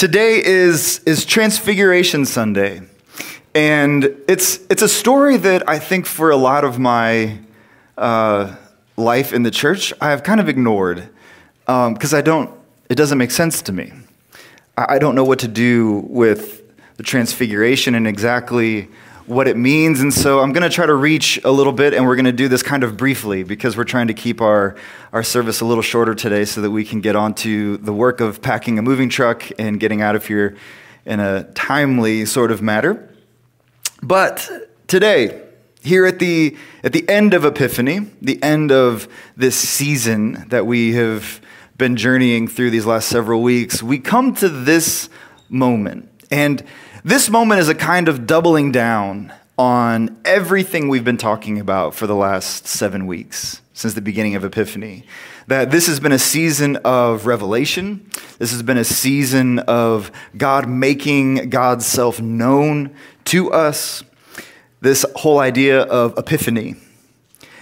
Today is Transfiguration Sunday, and it's a story that I think for a lot of my life in the church I have kind of ignored because it doesn't make sense to me. I don't know what to do with the Transfiguration and exactly what it means, and so I'm going to try to reach a little bit, and we're going to do this kind of briefly because we're trying to keep our service a little shorter today so that we can get on to the work of packing a moving truck and getting out of here in a timely sort of matter. But today, here at the end of Epiphany, the end of this season that we have been journeying through these last several weeks, we come to this moment, and this moment is a kind of doubling down on everything we've been talking about for the last 7 weeks since the beginning of Epiphany. That this has been a season of revelation. This has been a season of God making God's self known to us. This whole idea of Epiphany.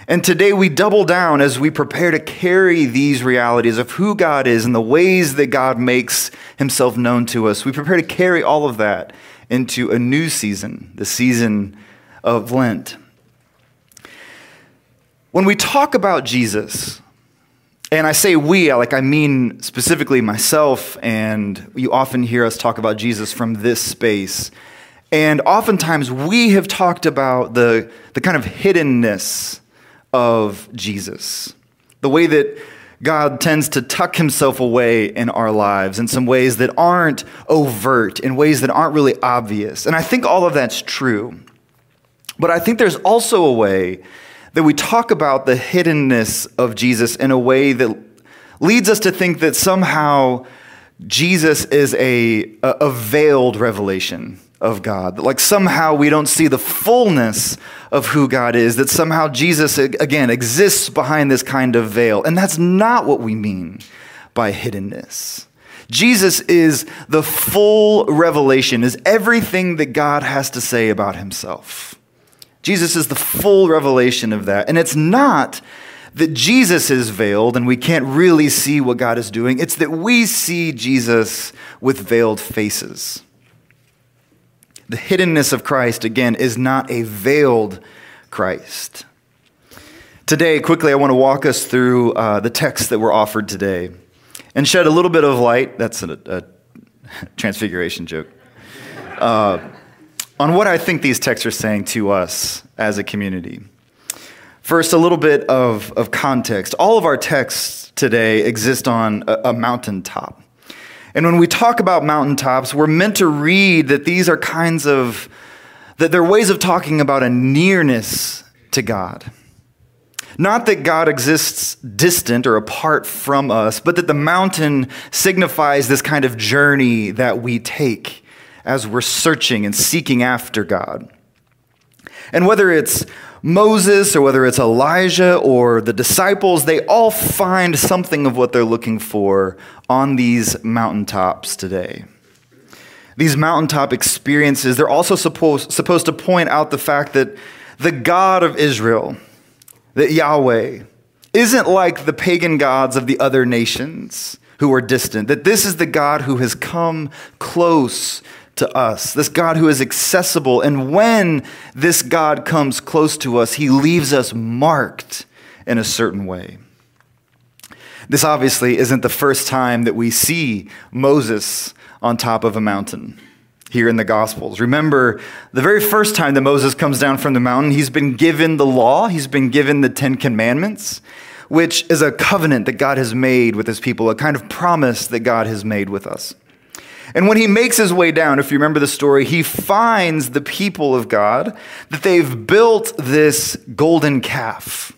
And today we double down as we prepare to carry these realities of who God is and the ways that God makes himself known to us. We prepare to carry all of that into a new season, the season of Lent. When we talk about Jesus, and I say we, like I mean specifically myself, and you often hear us talk about Jesus from this space. And oftentimes we have talked about the kind of hiddenness of Jesus, the way that God tends to tuck himself away in our lives in some ways that aren't overt, in ways that aren't really obvious. And I think all of that's true. But I think there's also a way that we talk about the hiddenness of Jesus in a way that leads us to think that somehow Jesus is a veiled revelation of God, that like somehow we don't see the fullness of who God is, that somehow Jesus, again, exists behind this kind of veil. And that's not what we mean by hiddenness. Jesus is the full revelation, is everything that God has to say about himself. Jesus is the full revelation of that. And it's not that Jesus is veiled and we can't really see what God is doing. It's that we see Jesus with veiled faces. The hiddenness of Christ, again, is not a veiled Christ. Today, quickly, I want to walk us through the text that we're offered today and shed a little bit of light, that's a transfiguration joke, on what I think these texts are saying to us as a community. First, a little bit of context. All of our texts today exist on a mountaintop. And when we talk about mountaintops, we're meant to read that these are kinds of, that they're ways of talking about a nearness to God. Not that God exists distant or apart from us, but that the mountain signifies this kind of journey that we take as we're searching and seeking after God. And whether it's Moses or whether it's Elijah or the disciples, they all find something of what they're looking for on these mountaintops today. These mountaintop experiences, they're also supposed to point out the fact that the God of Israel, that Yahweh, isn't like the pagan gods of the other nations who are distant, that this is the God who has come close to us, this God who is accessible. And when this God comes close to us, he leaves us marked in a certain way. This obviously isn't the first time that we see Moses on top of a mountain here in the Gospels. Remember, the very first time that Moses comes down from the mountain, he's been given the law, he's been given the 10 commandments, which is a covenant that God has made with his people, a kind of promise that God has made with us. And when he makes his way down, if you remember the story, he finds the people of God that they've built this golden calf.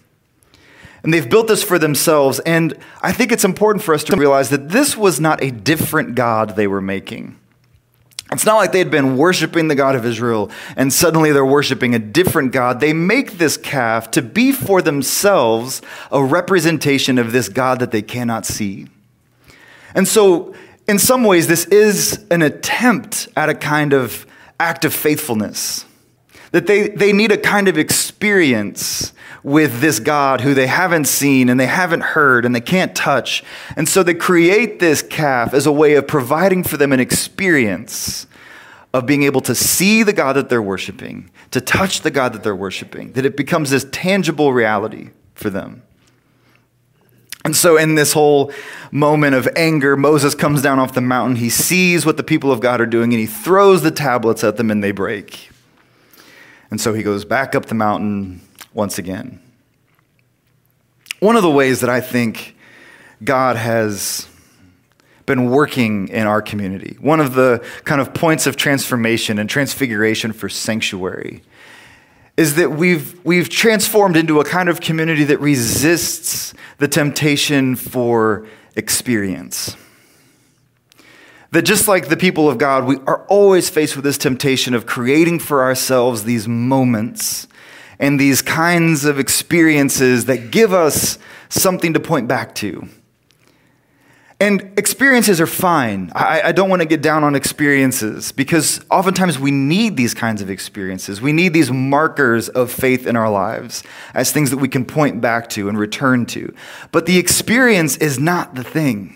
And they've built this for themselves. And I think it's important for us to realize that this was not a different God they were making. It's not like they'd been worshiping the God of Israel and suddenly they're worshiping a different God. They make this calf to be for themselves a representation of this God that they cannot see. And so, in some ways, this is an attempt at a kind of act of faithfulness, that they need a kind of experience with this God who they haven't seen and they haven't heard and they can't touch. And so they create this calf as a way of providing for them an experience of being able to see the God that they're worshiping, to touch the God that they're worshiping, that it becomes this tangible reality for them. And so in this whole moment of anger, Moses comes down off the mountain. He sees what the people of God are doing, and he throws the tablets at them, and they break. And so he goes back up the mountain once again. One of the ways that I think God has been working in our community, one of the kind of points of transformation and transfiguration for sanctuary, is that we've transformed into a kind of community that resists the temptation for experience. That just like the people of God, we are always faced with this temptation of creating for ourselves these moments and these kinds of experiences that give us something to point back to. And experiences are fine. I don't want to get down on experiences, because oftentimes we need these kinds of experiences. We need these markers of faith in our lives as things that we can point back to and return to. But the experience is not the thing.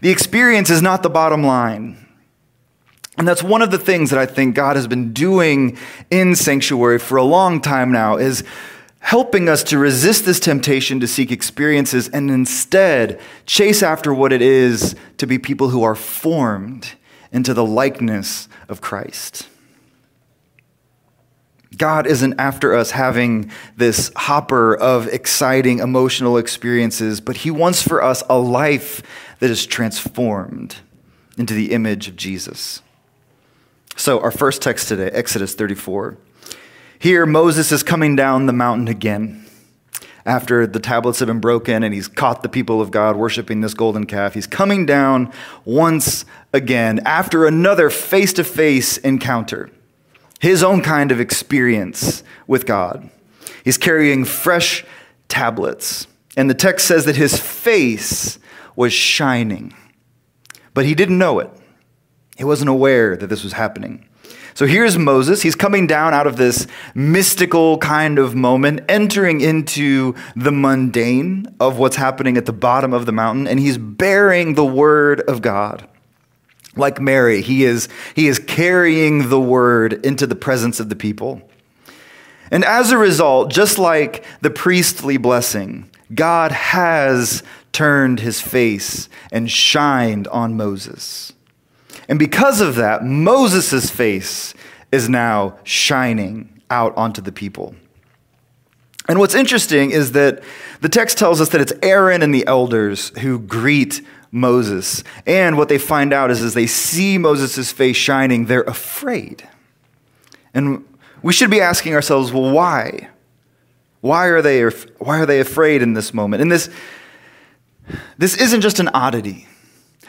The experience is not the bottom line. And that's one of the things that I think God has been doing in Sanctuary for a long time now, is helping us to resist this temptation to seek experiences and instead chase after what it is to be people who are formed into the likeness of Christ. God isn't after us having this hopper of exciting emotional experiences, but he wants for us a life that is transformed into the image of Jesus. So our first text today, Exodus 34. Here, Moses is coming down the mountain again after the tablets have been broken and he's caught the people of God worshiping this golden calf. He's coming down once again after another face-to-face encounter, his own kind of experience with God. He's carrying fresh tablets, and the text says that his face was shining, but he didn't know it. He wasn't aware that this was happening. So here's Moses. He's coming down out of this mystical kind of moment, entering into the mundane of what's happening at the bottom of the mountain, and he's bearing the word of God. Like Mary, he is carrying the word into the presence of the people. And as a result, just like the priestly blessing, God has turned his face and shined on Moses. And because of that, Moses' face is now shining out onto the people. And what's interesting is that the text tells us that it's Aaron and the elders who greet Moses. And what they find out is as they see Moses' face shining, they're afraid. And we should be asking ourselves, well, why? Why are they afraid in this moment? And this isn't just an oddity.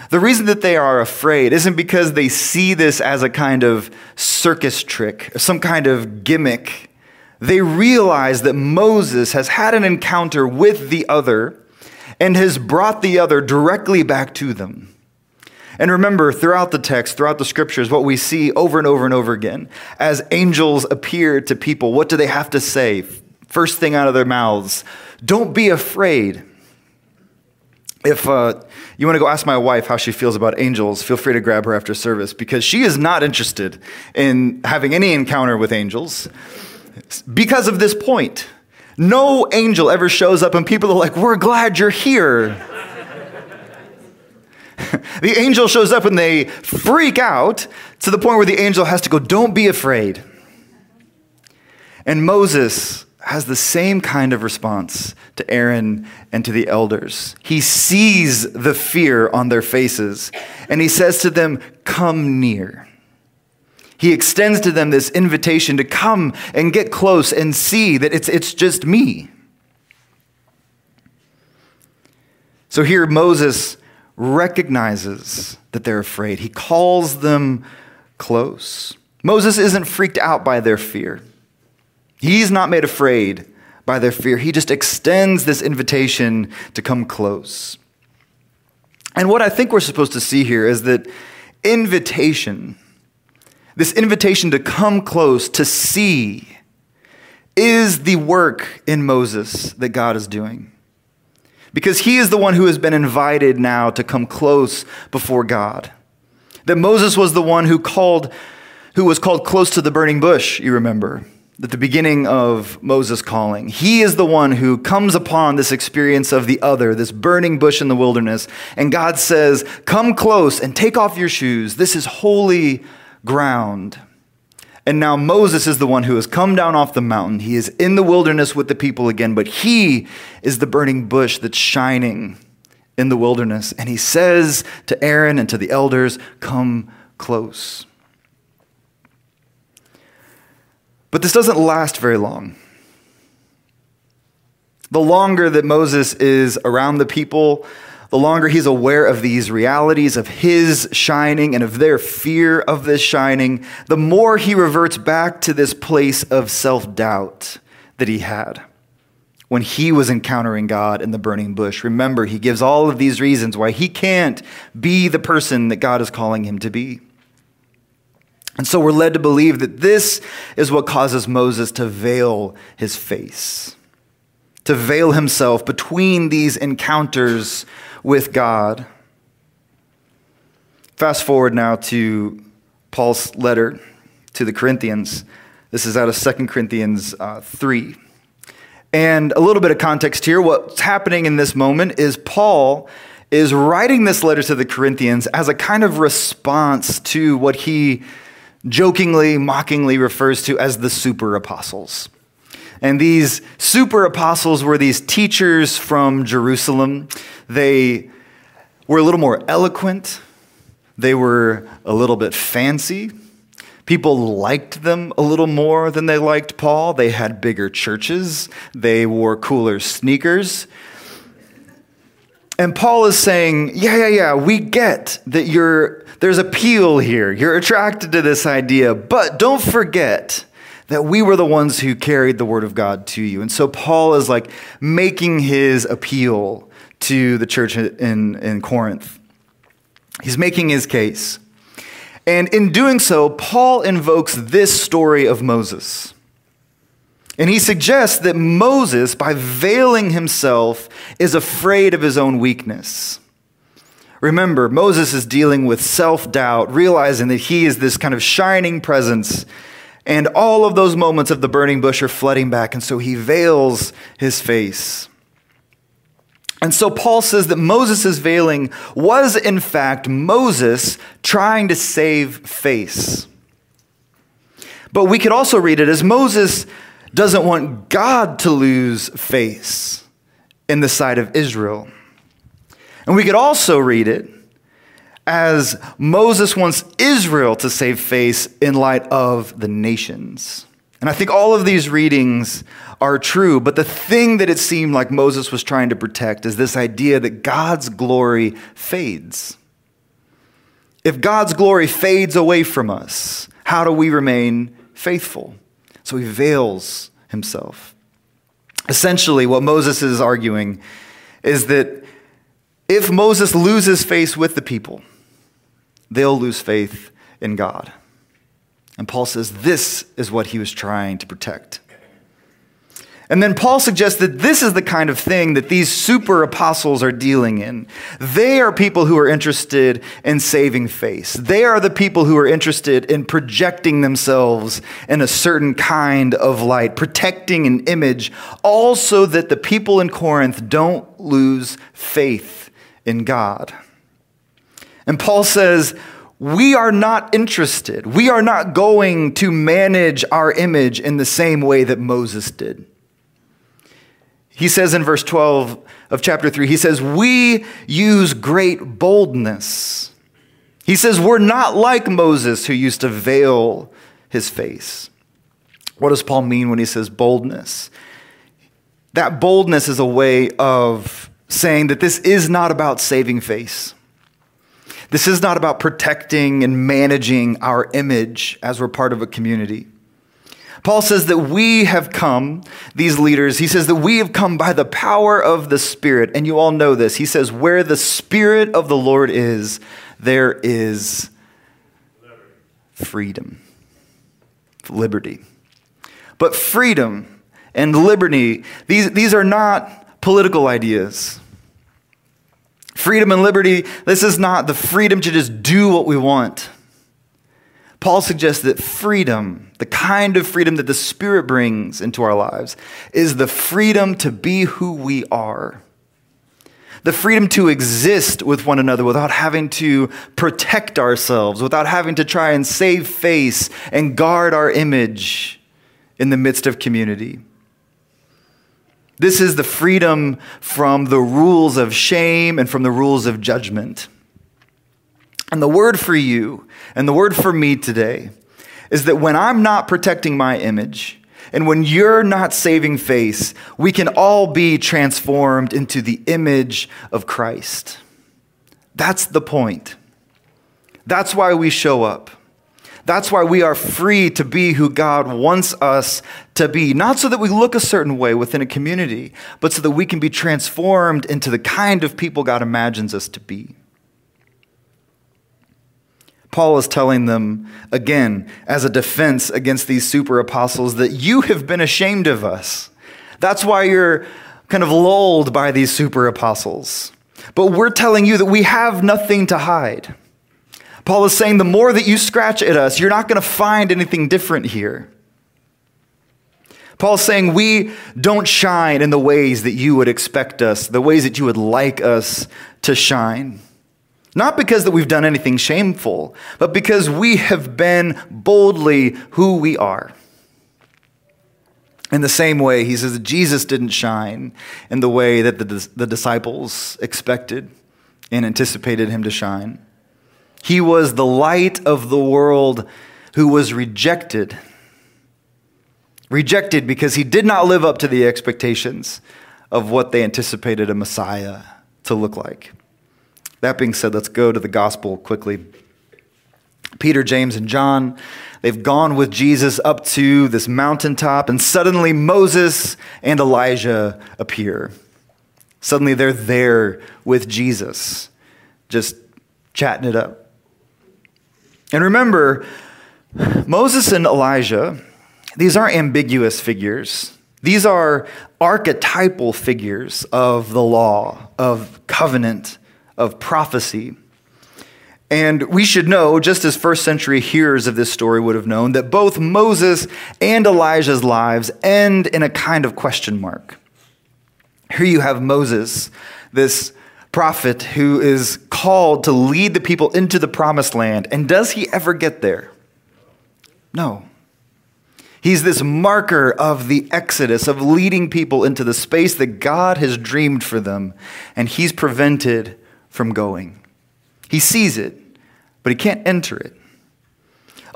The reason that they are afraid isn't because they see this as a kind of circus trick, some kind of gimmick. They realize that Moses has had an encounter with the other and has brought the other directly back to them. And remember, throughout the text, throughout the scriptures, what we see over and over and over again, as angels appear to people, what do they have to say? First thing out of their mouths, don't be afraid. If you want to go ask my wife how she feels about angels, feel free to grab her after service, because she is not interested in having any encounter with angels because of this point. No angel ever shows up and people are like, we're glad you're here. The angel shows up and they freak out to the point where the angel has to go, don't be afraid. And Moses has the same kind of response to Aaron and to the elders. He sees the fear on their faces, and he says to them, come near. He extends to them this invitation to come and get close and see that it's just me. So here Moses recognizes that they're afraid. He calls them close. Moses isn't freaked out by their fear. He's not made afraid by their fear. He just extends this invitation to come close. And what I think we're supposed to see here is that invitation, this invitation to come close, to see, is the work in Moses that God is doing. Because he is the one who has been invited now to come close before God. That Moses was the one who was called close to the burning bush, you remember, at the beginning of Moses' calling. He is the one who comes upon this experience of the other, this burning bush in the wilderness, and God says, come close and take off your shoes. This is holy ground. And now Moses is the one who has come down off the mountain. He is in the wilderness with the people again, but he is the burning bush that's shining in the wilderness. And he says to Aaron and to the elders, come close. But this doesn't last very long. The longer that Moses is around the people, the longer he's aware of these realities of his shining and of their fear of this shining, the more he reverts back to this place of self-doubt that he had when he was encountering God in the burning bush. Remember, he gives all of these reasons why he can't be the person that God is calling him to be. And so we're led to believe that this is what causes Moses to veil his face, to veil himself between these encounters with God. Fast forward now to Paul's letter to the Corinthians. This is out of 2 Corinthians 3. And a little bit of context here. What's happening in this moment is Paul is writing this letter to the Corinthians as a kind of response to what he jokingly, mockingly refers to as the super apostles. And these super apostles were these teachers from Jerusalem. They were a little more eloquent. They were a little bit fancy. People liked them a little more than they liked Paul. They had bigger churches. They wore cooler sneakers. And Paul is saying, yeah, we get that there's appeal here. You're attracted to this idea, but don't forget that we were the ones who carried the word of God to you. And so Paul is like making his appeal to the church in Corinth. He's making his case. And in doing so, Paul invokes this story of Moses. And he suggests that Moses, by veiling himself, is afraid of his own weakness. Remember, Moses is dealing with self-doubt, realizing that he is this kind of shining presence. And all of those moments of the burning bush are flooding back, and so he veils his face. And so Paul says that Moses' veiling was, in fact, Moses trying to save face. But we could also read it as Moses doesn't want God to lose face in the sight of Israel. And we could also read it as Moses wants Israel to save face in light of the nations. And I think all of these readings are true, but the thing that it seemed like Moses was trying to protect is this idea that God's glory fades. If God's glory fades away from us, how do we remain faithful? So he veils himself. Essentially, what Moses is arguing is that if Moses loses face with the people, they'll lose faith in God. And Paul says this is what he was trying to protect. And then Paul suggests that this is the kind of thing that these super apostles are dealing in. They are people who are interested in saving face. They are the people who are interested in projecting themselves in a certain kind of light, protecting an image, all so that the people in Corinth don't lose faith in God. And Paul says, we are not interested. We are not going to manage our image in the same way that Moses did. He says in verse 12 of chapter 3, he says, we use great boldness. He says, we're not like Moses who used to veil his face. What does Paul mean when he says boldness? That boldness is a way of saying that this is not about saving face. This is not about protecting and managing our image as we're part of a community. Paul says that we have come, these leaders, he says that we have come by the power of the Spirit. And you all know this. He says, where the Spirit of the Lord is, there is freedom, liberty. But freedom and liberty. These are not political ideas. Freedom and liberty, this is not the freedom to just do what we want. Paul suggests that freedom, the kind of freedom that the Spirit brings into our lives, is the freedom to be who we are. The freedom to exist with one another without having to protect ourselves, without having to try and save face and guard our image in the midst of community. This is the freedom from the rules of shame and from the rules of judgment. And the word for you and the word for me today is that when I'm not protecting my image and when you're not saving face, we can all be transformed into the image of Christ. That's the point. That's why we show up. That's why we are free to be who God wants us to be. Not so that we look a certain way within a community, but so that we can be transformed into the kind of people God imagines us to be. Paul is telling them, again, as a defense against these super apostles, that you have been ashamed of us. That's why you're kind of lulled by these super apostles. But we're telling you that we have nothing to hide. Paul is saying the more that you scratch at us, you're not going to find anything different here. Paul's saying we don't shine in the ways that you would expect us, the ways that you would like us to shine. Not because that we've done anything shameful, but because we have been boldly who we are. In the same way, he says that Jesus didn't shine in the way that the disciples expected and anticipated him to shine. He was the light of the world who was rejected. Rejected because he did not live up to the expectations of what they anticipated a Messiah to look like. That being said, let's go to the gospel quickly. Peter, James, and John, they've gone with Jesus up to this mountaintop, and suddenly Moses and Elijah appear. Suddenly they're there with Jesus, just chatting it up. And remember, Moses and Elijah, these aren't ambiguous figures. These are archetypal figures of the law, of covenant, of prophecy. And we should know, just as first century hearers of this story would have known, that both Moses and Elijah's lives end in a kind of question mark. Here you have Moses, this prophet who is called to lead the people into the promised land. And does he ever get there? No. He's this marker of the exodus, of leading people into the space that God has dreamed for them, and he's prevented from going. He sees it, but he can't enter it.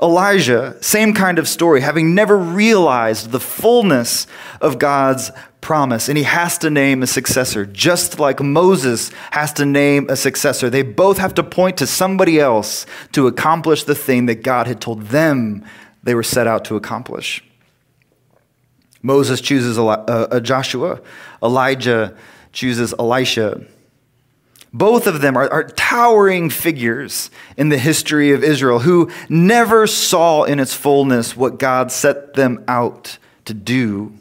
Elijah, same kind of story, having never realized the fullness of God's promise, and he has to name a successor, just like Moses has to name a successor. They both have to point to somebody else to accomplish the thing that God had told them they were set out to accomplish. Moses chooses Joshua. Elijah chooses Elisha. Both of them are towering figures in the history of Israel who never saw in its fullness what God set them out to do.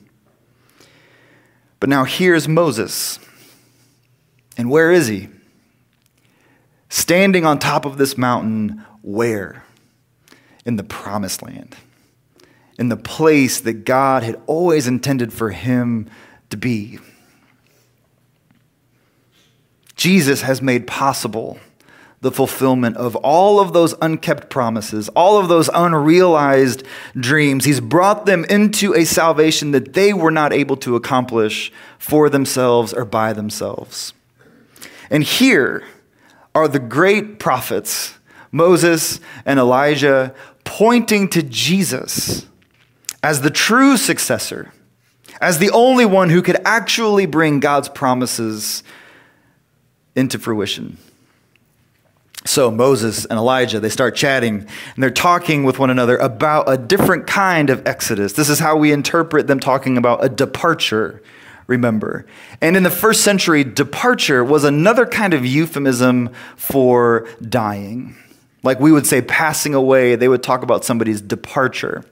But now here's Moses. And where is he? Standing on top of this mountain, where? In the promised land. In the place that God had always intended for him to be. Jesus has made possible the fulfillment of all of those unkept promises, all of those unrealized dreams. He's brought them into a salvation that they were not able to accomplish for themselves or by themselves. And here are the great prophets, Moses and Elijah, pointing to Jesus as the true successor, as the only one who could actually bring God's promises into fruition. So Moses and Elijah, they start chatting and they're talking with one another about a different kind of exodus. This is how we interpret them talking about a departure, remember. And in the first century, departure was another kind of euphemism for dying. Like we would say passing away, they would talk about somebody's departure.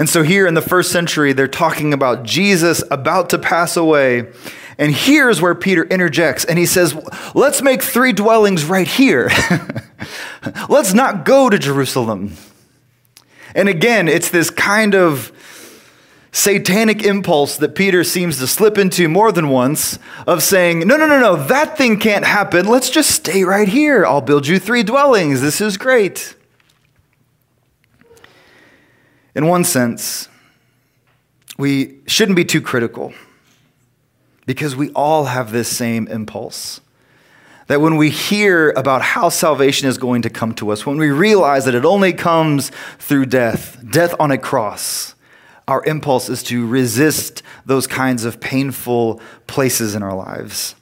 And so here in the first century, they're talking about Jesus about to pass away. And here's where Peter interjects and he says, let's make three dwellings right here. Let's not go to Jerusalem. And again, it's this kind of satanic impulse that Peter seems to slip into more than once of saying, no, that thing can't happen. Let's just stay right here. I'll build you three dwellings. This is great. In one sense, we shouldn't be too critical because we all have this same impulse. That when we hear about how salvation is going to come to us, when we realize that it only comes through death on a cross, our impulse is to resist those kinds of painful places in our lives.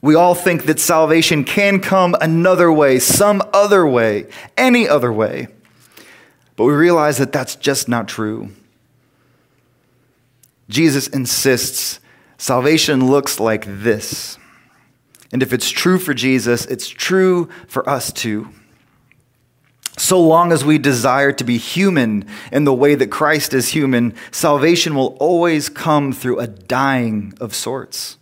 We all think that salvation can come another way, some other way, any other way. But we realize that that's just not true. Jesus insists salvation looks like this. And if it's true for Jesus, it's true for us too. So long as we desire to be human in the way that Christ is human, salvation will always come through a dying of sorts.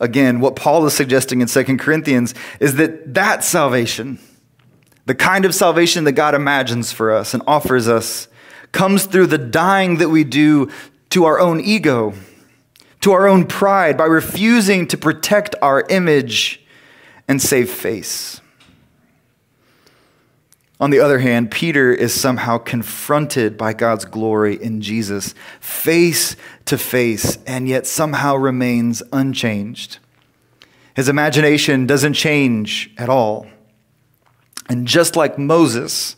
Again, what Paul is suggesting in 2 Corinthians is that salvation, the kind of salvation that God imagines for us and offers us, comes through the dying that we do to our own ego, to our own pride, by refusing to protect our image and save face. On the other hand, Peter is somehow confronted by God's glory in Jesus, face to face, and yet somehow remains unchanged. His imagination doesn't change at all. And just like Moses,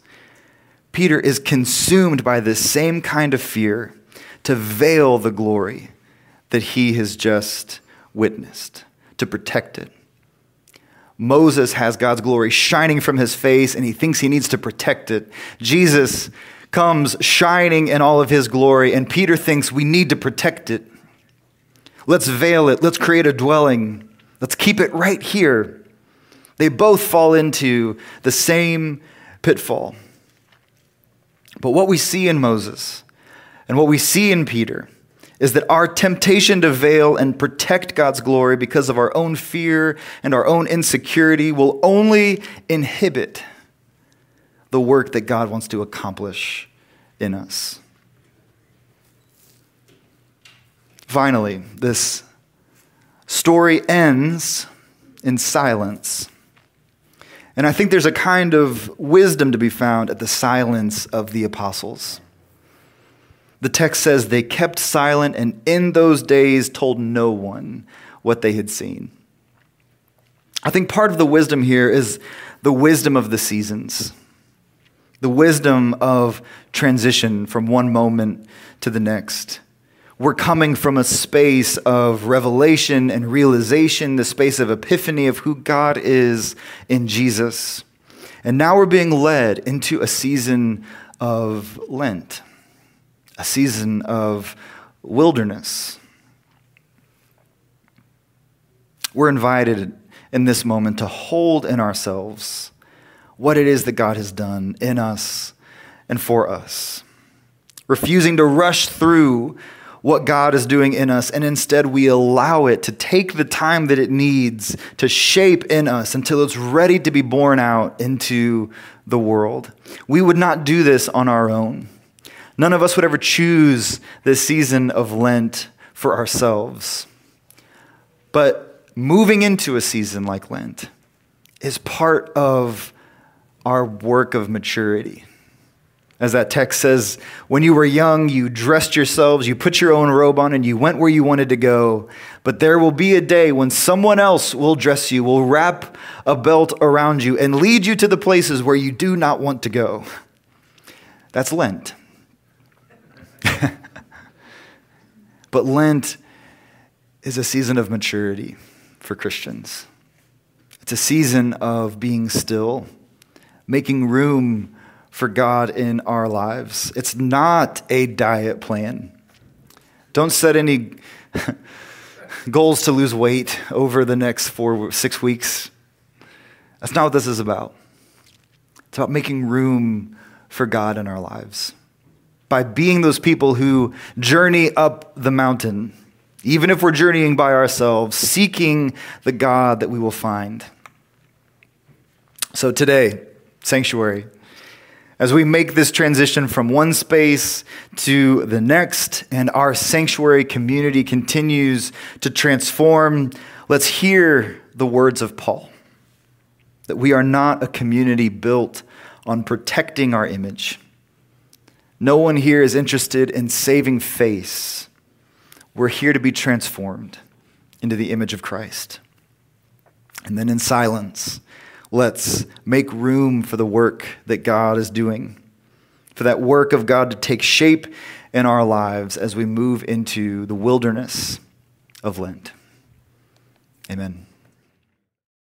Peter is consumed by this same kind of fear to veil the glory that he has just witnessed, to protect it. Moses has God's glory shining from his face, and he thinks he needs to protect it. Jesus comes shining in all of his glory, and Peter thinks we need to protect it. Let's veil it. Let's create a dwelling. Let's keep it right here. They both fall into the same pitfall. But what we see in Moses and what we see in Peter is that our temptation to veil and protect God's glory because of our own fear and our own insecurity will only inhibit the work that God wants to accomplish in us. Finally, this story ends in silence. And I think there's a kind of wisdom to be found at the silence of the apostles. The text says they kept silent and in those days told no one what they had seen. I think part of the wisdom here is the wisdom of the seasons, the wisdom of transition from one moment to the next. We're coming from a space of revelation and realization, the space of epiphany of who God is in Jesus. And now we're being led into a season of Lent. A season of wilderness. We're invited in this moment to hold in ourselves what it is that God has done in us and for us, refusing to rush through what God is doing in us, and instead we allow it to take the time that it needs to shape in us until it's ready to be born out into the world. We would not do this on our own. None of us would ever choose this season of Lent for ourselves. But moving into a season like Lent is part of our work of maturity. As that text says, when you were young, you dressed yourselves, you put your own robe on, and you went where you wanted to go. But there will be a day when someone else will dress you, will wrap a belt around you, and lead you to the places where you do not want to go. That's Lent. But Lent is a season of maturity for Christians. It's a season of being still, making room for God in our lives. It's not a diet plan. Don't set any goals to lose weight over the next 4-6 weeks. That's not what this is about. It's about making room for God in our lives. by being those people who journey up the mountain, even if we're journeying by ourselves, seeking the God that we will find. So today, sanctuary, as we make this transition from one space to the next, and our sanctuary community continues to transform, let's hear the words of Paul, that we are not a community built on protecting our image. No one here is interested in saving face. We're here to be transformed into the image of Christ. And then in silence, let's make room for the work that God is doing, for that work of God to take shape in our lives as we move into the wilderness of Lent. Amen.